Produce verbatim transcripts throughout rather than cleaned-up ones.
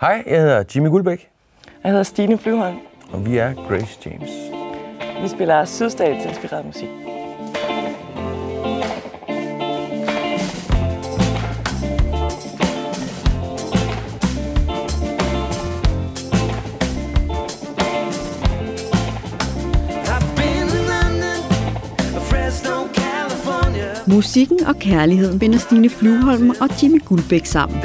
Hej, jeg hedder Jimmy Guldbæk. Jeg hedder Stine Flyvholm. Og vi er Grace James. Vi spiller sydstatsinspireret musik. Musikken og kærligheden binder Stine Flyvholm og Jimmy Guldbæk sammen.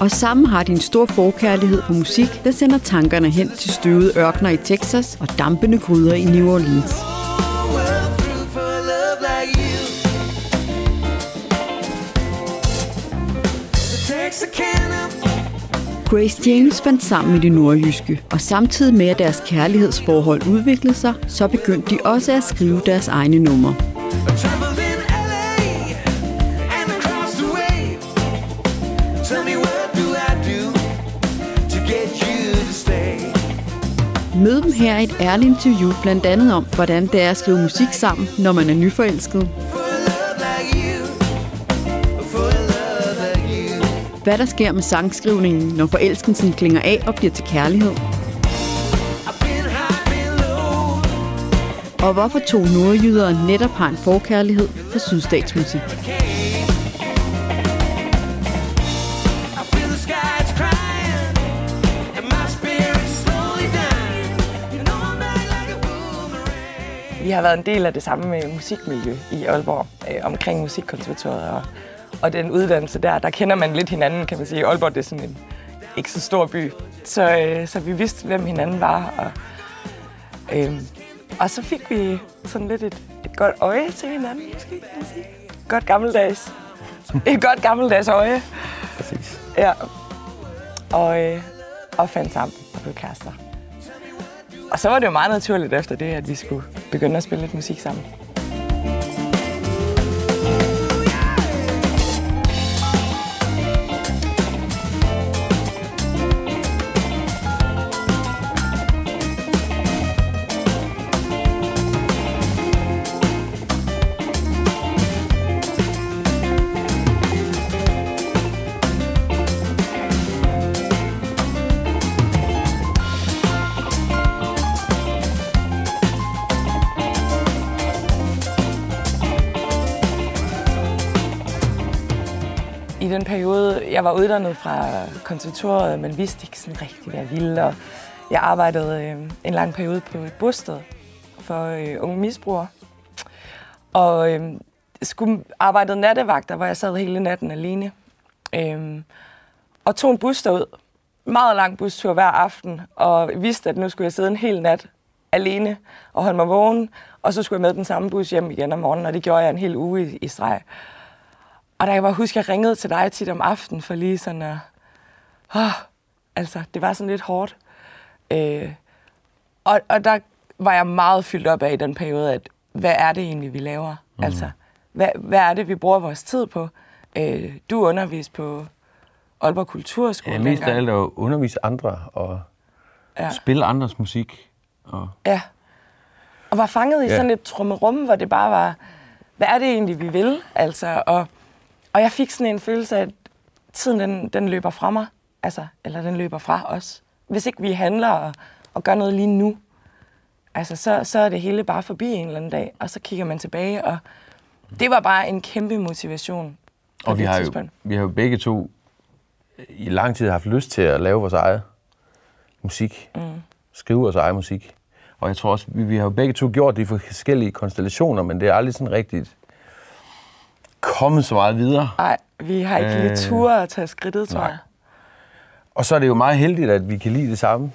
Og sammen har de en stor forkærlighed for musik, der sender tankerne hen til støvede ørkener i Texas og dampende gryder i New Orleans. Grace James fandt sammen med det nordjyske, og samtidig med at deres kærlighedsforhold udviklede sig, så begyndte de også at skrive deres egne numre. Mød dem her i et ærligt interview, blandt andet om, hvordan det er at skrive musik sammen, når man er nyforelsket. Hvad der sker med sangskrivningen, når forelskelsen klinger af og bliver til kærlighed. Og hvorfor to nordjyder netop har en forkærlighed for sydstatsmusik. Vi har været en del af det samme musikmiljø i Aalborg øh, omkring musikkonservatoriet og, og den uddannelse der, der kender man lidt hinanden, kan man sige. Aalborg, det er sådan en ikke så stor by, så, øh, så vi vidste, hvem hinanden var. Og, øh, og så fik vi sådan lidt et, et godt øje til hinanden, måske, kan man sige. Godt gammeldags. Et godt gammeldags øje. Præcis. Ja. Og, øh, og fandt sammen og blev kærester. Og så var det jo meget naturligt efter det, at vi skulle begynde at spille lidt musik sammen. I den periode, jeg var uddannet fra konservatoriet, men vidste ikke sådan rigtigt, hvad jeg ville. Og jeg arbejdede øh, en lang periode på et bosted for øh, unge misbrugere. Og øh, skulle arbejdede nattevagter, hvor jeg sad hele natten alene. Øh, og tog en bus derud. Meget lang bustur hver aften. Og vidste, at nu skulle jeg sidde en hel nat alene og holde mig vågen. Og så skulle jeg med den samme bus hjem igen om morgenen, og det gjorde jeg en hel uge i, i streg. Og der kan jeg bare huske, at jeg ringede til dig tit om aftenen for lige sådan at... Oh, altså, det var sådan lidt hårdt. Øh, og, og der var jeg meget fyldt op af i den periode, at hvad er det egentlig, vi laver? Mm. Altså, hvad, hvad er det, vi bruger vores tid på? Øh, du underviser på Aalborg Kulturskole. Ja, mest af alt at undervise andre og ja. Spille andres musik. Og... Ja. Og var fanget i ja. Sådan et trummerum, hvor det bare var... Hvad er det egentlig, vi vil? Altså, og... Og jeg fik sådan en følelse af, at tiden den, den løber fra mig, altså, eller den løber fra os. Hvis ikke vi handler og, og gør noget lige nu, altså, så, så er det hele bare forbi en eller anden dag, og så kigger man tilbage, og det var bare en kæmpe motivation. Og vi har, jo, vi har jo begge to i lang tid haft lyst til at lave vores eget musik, mm. skrive vores eget musik. Og jeg tror også, vi, vi har jo begge to gjort det i forskellige konstellationer, men det er aldrig sådan rigtigt. Komme så meget videre. Nej, vi har ikke øh, lige ture at tage skridtet, tror nej. Jeg. Og så er det jo meget heldigt, at vi kan lide det samme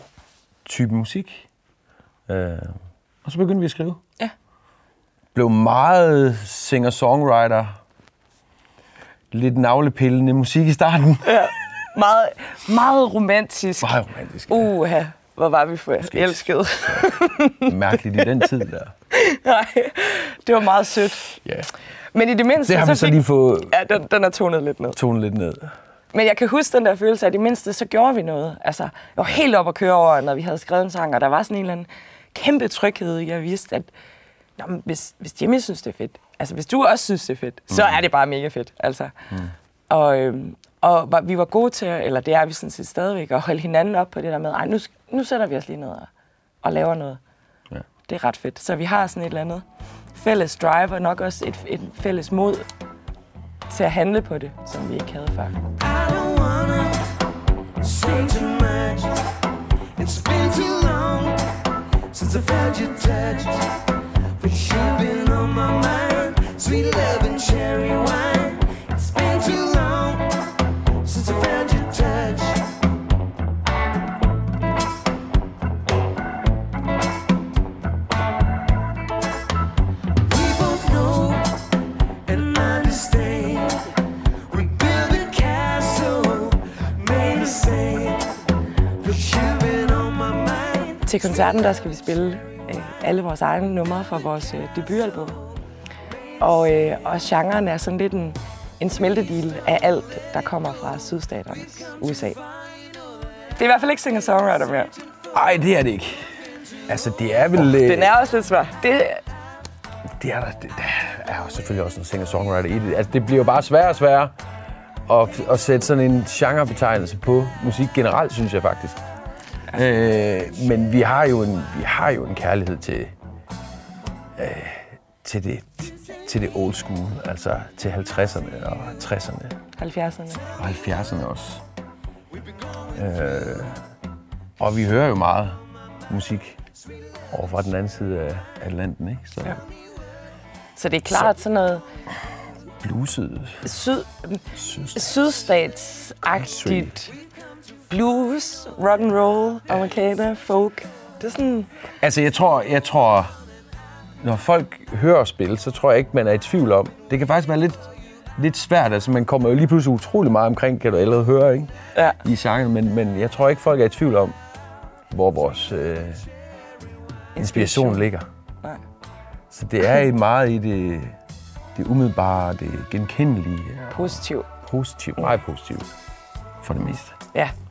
type musik. Øh, og så begyndte vi at skrive. Ja. Blev meget singer-songwriter. Lidt navlepillende musik i starten. Ja, meget, meget romantisk. Meget romantisk, ja. Uha, hvor var vi forelskede. Mærkeligt i den tid der. Nej, det var meget sødt. Ja. Yeah. Men i det mindste, det har man så, så lige fået... Ja, den, den er tonet lidt ned. Tonet lidt ned. Men jeg kan huske den der følelse af, at i det mindste, så gjorde vi noget. Altså, jeg var helt op at køre over, når vi havde skrevet en sang, og der var sådan en eller anden kæmpe tryghed. Jeg vidste, at nå, men hvis, hvis Jimmy synes, det er fedt, altså hvis du også synes, det er fedt, mm. så er det bare mega fedt, altså. Mm. Og, øhm, og vi var gode til, eller det er vi sådan set stadigvæk, at holde hinanden op på det der med, ej, nu, nu sætter vi os lige ned og, og laver noget. Ja. Det er ret fedt. Så vi har sådan et eller andet fælles drive, og nok også et, et fælles mod til at handle på det, som vi ikke havde før. Til koncerten der skal vi spille øh, alle vores egne numre fra vores øh, debutalbum. Og, øh, og genren er sådan lidt en, en smeltedeal af alt, der kommer fra sydstaternes U S A. Det er i hvert fald ikke singer-songwriter mere. Ej, det er det ikke. Altså, det er vel... Øh... Den er også lidt svært. Det... det er der, det, der er jo selvfølgelig også en singer-songwriter i det. Altså, det bliver jo bare sværere og sværere at, at sætte sådan en genrebetegnelse på musik generelt, synes jeg faktisk. Øh, men vi har jo en vi har jo en kærlighed til øh, til det til det old school, altså til halvtredserne og tresserne, halvfjerdserne og halvfjerdserne også. Øh, og vi hører jo meget musik over fra den anden side af Atlanten, ikke? Så ja. Så det er klart så, sådan noget blueset syd sydstatsagtigt. Blues, rock and roll, amerikaner, folk. Det er sådan... Altså, jeg tror, jeg tror, når folk hører spil, så tror jeg ikke, man er i tvivl om. Det kan faktisk være lidt, lidt svært. Altså, man kommer jo lige pludselig utrolig meget omkring, kan du allerede høre, ikke? Ja. I sangen, men, men jeg tror ikke, folk er i tvivl om, hvor vores øh, inspiration, inspiration ligger. Nej. Så det er meget i det, det umiddelbare, det genkendelige. Positivt. Positivt, meget positivt. For det meste. Ja.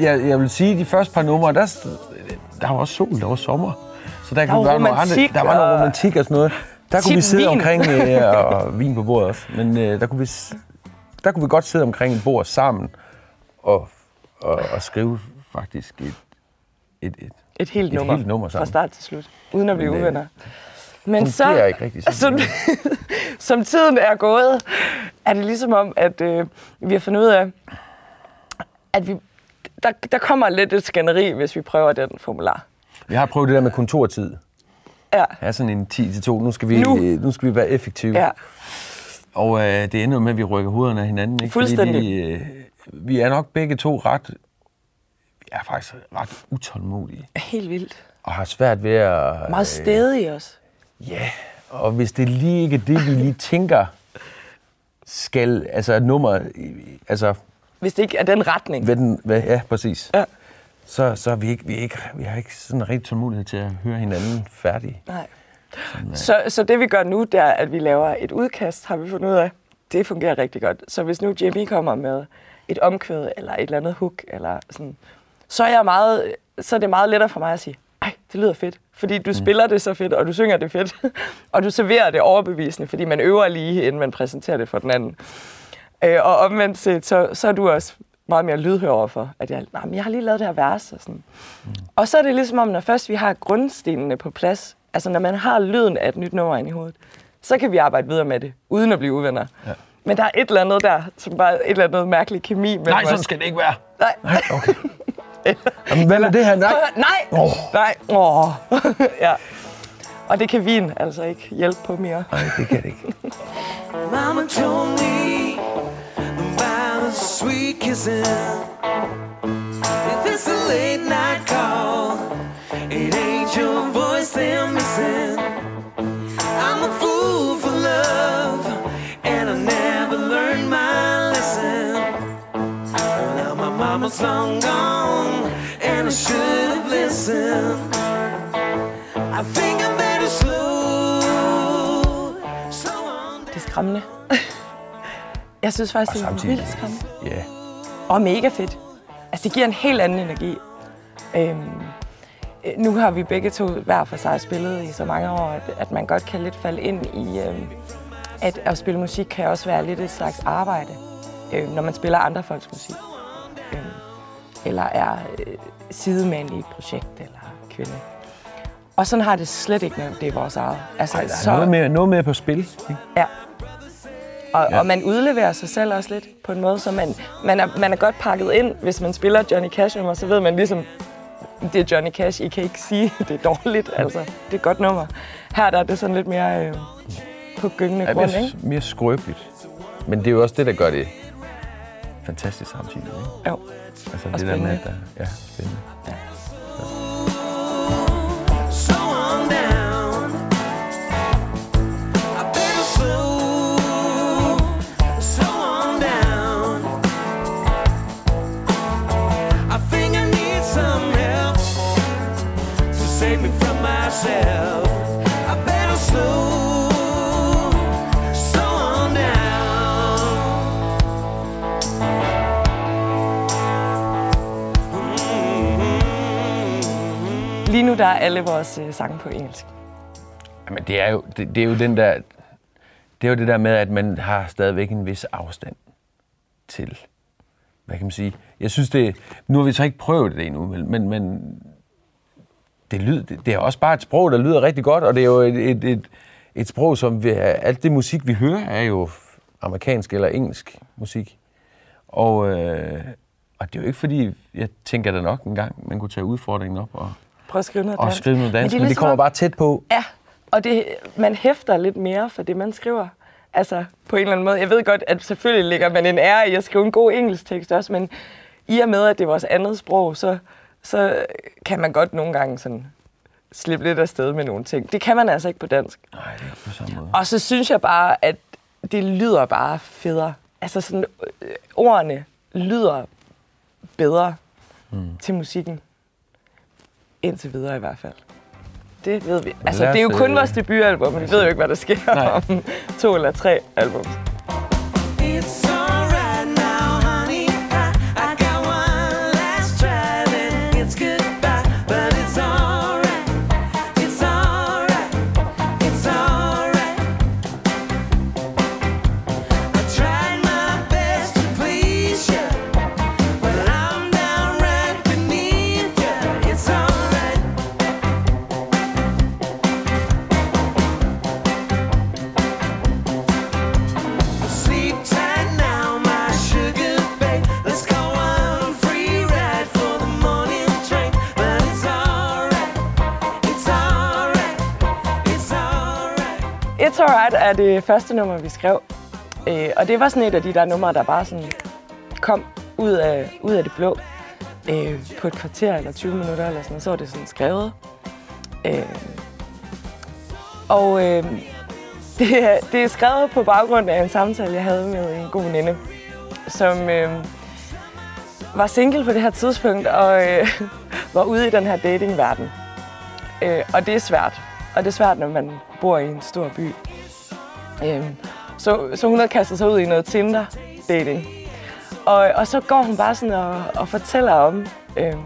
Jeg, jeg vil sige, at de første par numre, der, der var også sol, der var sommer. Så der, der kunne var være noget andet, der var noget romantik og sådan noget. Der kunne vi sidde vin. omkring, ja, og vin på bordet også, men der kunne, vi, der kunne vi godt sidde omkring et bord sammen og, og, og skrive faktisk et, et, et, et, helt, et nummer. helt nummer sammen. Fra start til slut, uden at blive uvenner. Men så, ikke rigtig, som, som tiden er gået, er det ligesom om, at øh, vi har fundet ud af, at vi... Der, der kommer lidt et skænderi, hvis vi prøver den formular. Vi har prøvet det der med kontortid. Ja. Ja, sådan en ti til to. Nu skal vi, nu. Nu skal vi være effektive. Ja. Og øh, det ender med, at vi rykker hovederne af hinanden. Ikke? Fuldstændig. Fordi vi, øh, vi er nok begge to ret... Vi er faktisk ret utålmodige. Helt vildt. Og har svært ved at... Øh, meget stedige også. Ja, og hvis det lige ikke er det, vi lige tænker, skal... Altså nummer... Altså... Hvis det ikke er den retning. Ved den, ved, ja, præcis. Ja. Så, så vi ikke, vi ikke, vi har ikke sådan en rigtig tålmodighed til at høre hinanden færdig. Nej. Sådan, så, så det vi gør nu, det er, at vi laver et udkast, har vi fundet ud af. Det fungerer rigtig godt. Så hvis nu Jimmy kommer med et omkvæd eller et eller andet hook, eller sådan, så er, jeg meget, så er det meget lettere for mig at sige, ej, det lyder fedt. Fordi du mm. spiller det så fedt, og du synger det fedt, og du serverer det overbevisende, fordi man øver lige, inden man præsenterer det for den anden. Øh, og omvendt set, så, så er du også meget mere lydhør over for, at jeg, nah, men jeg har lige lavet det her vers og sådan. Mm. Og så er det ligesom om, når først vi har grundstenene på plads, altså når man har lyden af et nyt nummer ind i hovedet, så kan vi arbejde videre med det, uden at blive uvenner. Ja. Men der er et eller andet der, som bare et eller andet mærkelig kemi. Nej, sådan skal det ikke være. Nej. Nej, okay. Jamen, hvad er det her? Nej. Nej. Oh. Nej. Oh. Ja. Og det kan vin altså ikke hjælpe på mere. Nej, det kan det ikke. Mama told me about sweet kissing. If it's a late night call. sin, my sin. I'm a fool for love, and I never learned my lesson. Now my mama's long gone, and I should have listened. I think I'm better slow, so on. Det er skræmmende. Jeg synes faktisk, det er vildt skræmmende. Ja. Og mega fedt. Altså, det giver en helt anden energi. Øhm, nu har vi begge to hver for sig spillet i så mange år, at, at man godt kan lidt falde ind i, øhm, at at spille musik kan også være lidt et slags arbejde, øhm, når man spiller andre folks musik. Øhm, eller er øh, sidemand i et projekt eller kvinde. Og sådan har det slet ikke noget, det er vores eget. Altså, Ej, der er så... noget, mere, noget mere på spil, ikke? Ja. Og, ja. og man udleverer sig selv også lidt på en måde, så man, man, er, man er godt pakket ind. Hvis man spiller Johnny Cash nummer, så ved man ligesom, det er Johnny Cash, I kan ikke sige, det er dårligt, altså, det er et godt nummer. Her der er det sådan lidt mere øh, på gyngende ja, grund, mere, ikke? Mere skrøbeligt. Men det er jo også det, der gør det fantastisk samtidig, ikke? Jo, altså, og det spændende. Der med, der, ja, spændende. Ja. Lige nu der er alle vores øh, sange på engelsk. Jamen det er jo det, det er jo den der det er jo det der med at man har stadigvæk en vis afstand til. Hvad kan man sige? Jeg synes det nu har vi så ikke prøvet det endnu, men men det lyd det, det er også bare et sprog der lyder rigtig godt, og det er jo et et et, et sprog som vi, alt det musik vi hører er jo amerikansk eller engelsk musik. Og øh, og det er jo ikke fordi jeg tænker da nok engang man kunne tage udfordringen op og prøv at skrive noget dansk. Og skrive noget dansk, men det, men det kommer bare tæt på. Ja, og det, man hæfter lidt mere for det, man skriver. Altså, på en eller anden måde. Jeg ved godt, at selvfølgelig ligger man en ære i at skrive en god engelsk tekst også, men i og med, at det er vores andet sprog, så, så kan man godt nogle gange sådan slippe lidt afsted med nogle ting. Det kan man altså ikke på dansk. Nej, det er ikke på samme måde. Og så synes jeg bare, at det lyder bare federe. Altså, sådan, øh, ordene lyder bedre mm. til musikken. Indtil videre i hvert fald. Det ved vi. Altså, det er jo kun vores debutalbum, men vi ved jo ikke, hvad der sker Nej. om to eller tre album. It's Alright er det første nummer, vi skrev, øh, og det var sådan et af de der numre, der bare sådan kom ud af, ud af det blå øh, på et kvarter eller tyve minutter eller sådan, så var det sådan skrevet. Øh, og øh, det, er, det er skrevet på baggrund af en samtale, jeg havde med en god veninde, som øh, var single på det her tidspunkt og øh, var ude i den her datingverden, øh, og det er svært. Og det er svært, når man bor i en stor by. Øhm, så, så hun havde kastet sig ud i noget Tinder-dating. Og, og så går hun bare sådan og, og fortæller om øhm,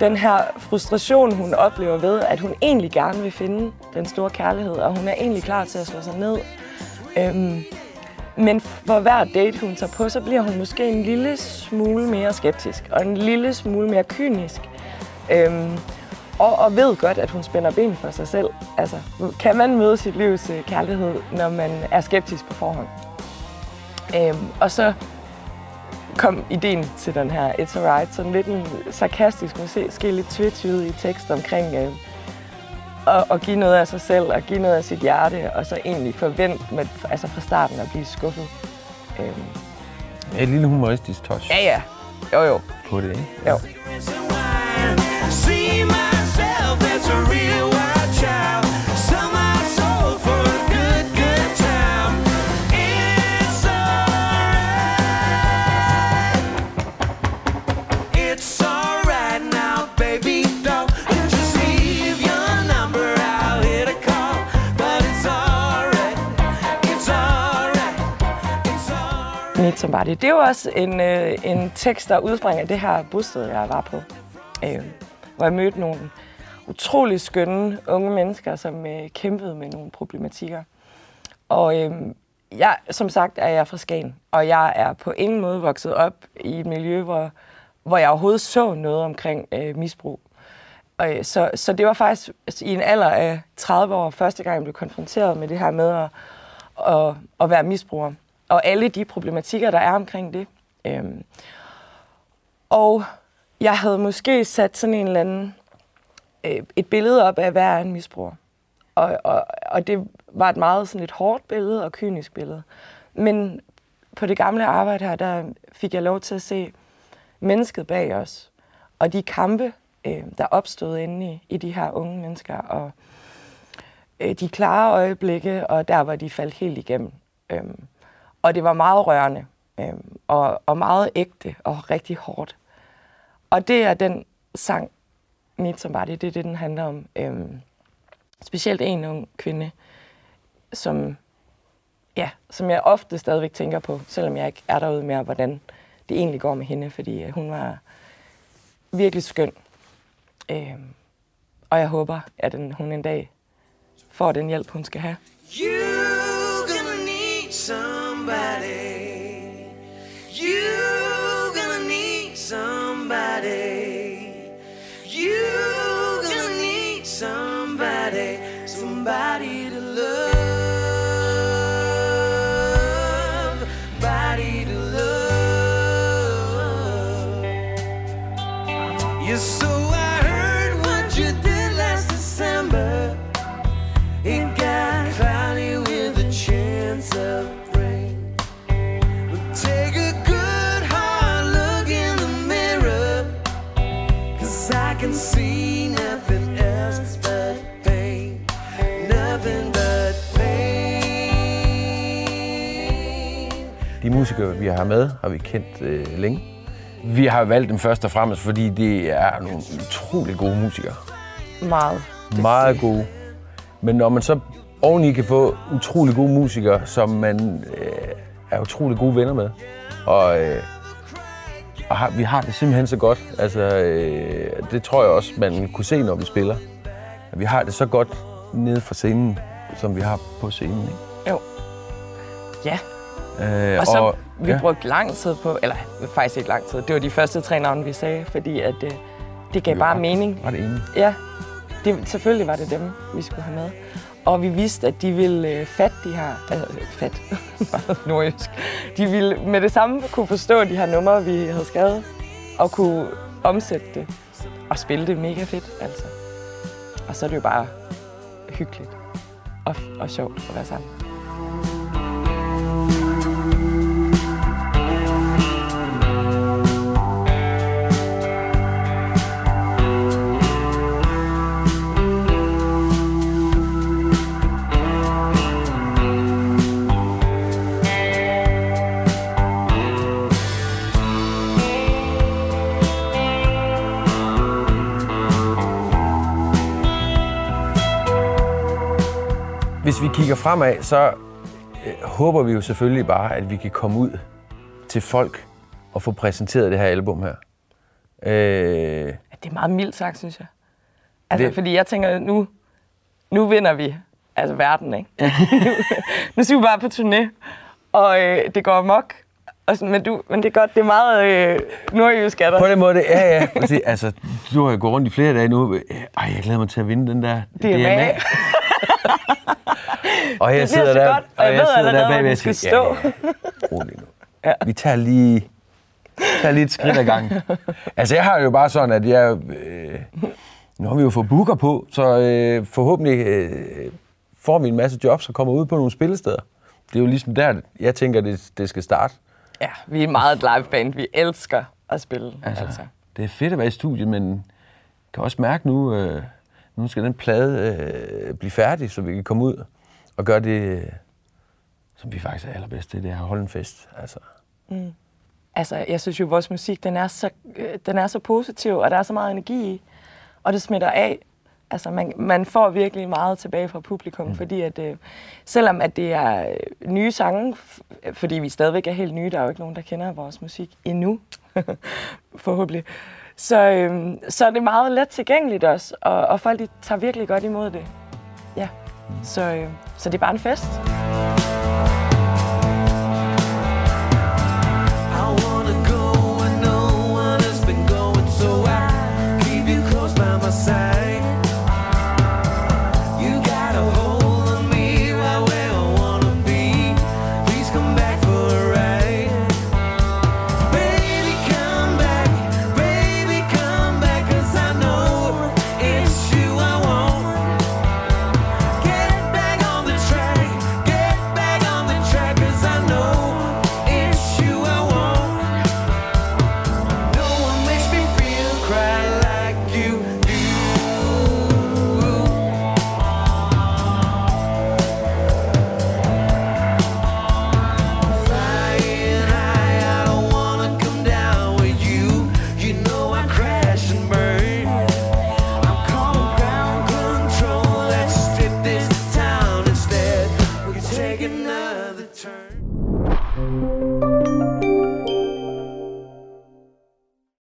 den her frustration, hun oplever ved, at hun egentlig gerne vil finde den store kærlighed, og hun er egentlig klar til at slå sig ned. Øhm, men for hver date, hun tager på, så bliver hun måske en lille smule mere skeptisk, og en lille smule mere kynisk. Øhm, Og, og ved godt, at hun spænder ben for sig selv. Altså, kan man møde sit livs kærlighed, når man er skeptisk på forhånd? Øhm, og så kom ideen til den her It's Alright, sådan lidt en sarkastisk, måske lidt tvetydig tekst omkring øh, at, at give noget af sig selv, og give noget af sit hjerte, og så egentlig forvent med, altså fra starten at blive skuffet. Øhm. Et lille humoristisk touch. Ja, ja. Jo, jo. På det, ikke? Jo. See myself as a real wild child. Need Somebody. Det er jo også en, øh, en tekst, der udspringer af det her bosted, jeg var på. Øh, hvor jeg mødte nogle utrolig skønne unge mennesker, som øh, kæmpede med nogle problematikker. Og øh, jeg, som sagt er jeg fra Skagen, og jeg er på ingen måde vokset op i et miljø, hvor, hvor jeg overhovedet så noget omkring øh, misbrug. Og, øh, så, så det var faktisk i en alder af tredive år, første gang jeg blev konfronteret med det her med at, at, at være misbruger. Og alle de problematikker, der er omkring det. Øhm. Og jeg havde måske sat sådan en eller anden, øh, et billede op af, hvad er en misbruger. Og, og, og det var et meget sådan et hårdt billede og kynisk billede. Men på det gamle arbejde her, der fik jeg lov til at se mennesket bag os. Og de kampe, øh, der opstod inde i, i de her unge mennesker. Og øh, de klare øjeblikke, og der var de faldt helt igennem. Øhm. Og det var meget rørende, øh, og, og meget ægte, og rigtig hårdt. Og det er den sang, Need Somebody, det er det, den handler om. Øh, specielt en ung kvinde, som, ja, som jeg ofte stadigvæk tænker på, selvom jeg ikke er derude mere, hvordan det egentlig går med hende, fordi hun var virkelig skøn. Øh, og jeg håber, at den, hun en dag får den hjælp, hun skal have. Somebody, you're gonna need somebody, you're gonna need somebody, somebody to love, body to love, you're so. De musikere, vi har med, har vi kendt øh, længe. Vi har valgt dem først og fremmest, fordi det er nogle utrolig gode musikere. Meget. Meget gode. Men når man så oveni kan få utrolig gode musikere, som man øh, er utrolig gode venner med, og, øh, og har, vi har det simpelthen så godt. Altså, øh, det tror jeg også, man kunne se, når vi spiller. Vi har det så godt nede fra scenen, som vi har på scenen, ikke? Jo. Ja. Øh, og så og, vi ja. brugte lang tid på, eller faktisk ikke lang tid, det var de første tre navne, vi sagde, fordi at det, det gav vi bare var, mening. Var det ene? Ja, det, selvfølgelig var det dem, vi skulle have med. Og vi vidste, at de ville fatte de her, altså fat, meget nordjysk, de ville med det samme kunne forstå de her numre, vi havde skrevet, og kunne omsætte det og spille det mega fedt, altså. Og så er det jo bare hyggeligt og, og sjovt at være sammen. Hvis vi kigger fremad, så øh, håber vi jo selvfølgelig bare, at vi kan komme ud til folk og få præsenteret det her album her. Øh, det er meget mildt sagt, synes jeg. Altså, det... fordi jeg tænker, nu, nu vinder vi altså verden, ikke? nu, nu skal vi bare på turné, og øh, det går amok. Og sådan, men, du, men det er godt, det er meget øh, nordjysk af dig. På den måde, ja, ja. Altså, du har jo gået rundt i flere dage nu. Ej, jeg glæder mig til at vinde den der D M A. Og her sidder der, godt, og jeg, jeg sidder der bagved og siger, ja, rolig nu. Ja. Vi tager lige, tager lige et skridt ad gangen. Altså, jeg har jo bare sådan, at jeg, øh, nu har vi jo fået booker på, så øh, forhåbentlig øh, får vi en masse jobs og kommer ud på nogle spillesteder. Det er jo ligesom der, jeg tænker, det, det skal starte. Ja, vi er meget et liveband. Vi elsker at spille. Altså, altså. Det er fedt at være i studiet, men jeg kan også mærke nu, øh, nu skal den plade øh, blive færdig, så vi kan komme ud og gøre det, som vi faktisk er allerbedst til, det er at holde en fest. Altså. Mm. Altså, jeg synes jo, at vores musik, den er, så, øh, den er så positiv, og der er så meget energi i, og det smitter af Altså man, man får virkelig meget tilbage fra publikum, mm. fordi at øh, selvom at det er nye sange, f- fordi vi stadigvæk er helt nye, der er jo ikke nogen, der kender vores musik endnu, forhåbentlig, så, øh, så er det meget let tilgængeligt også, og, og folk de tager virkelig godt imod det. Ja, mm. så, øh, så det er bare en fest.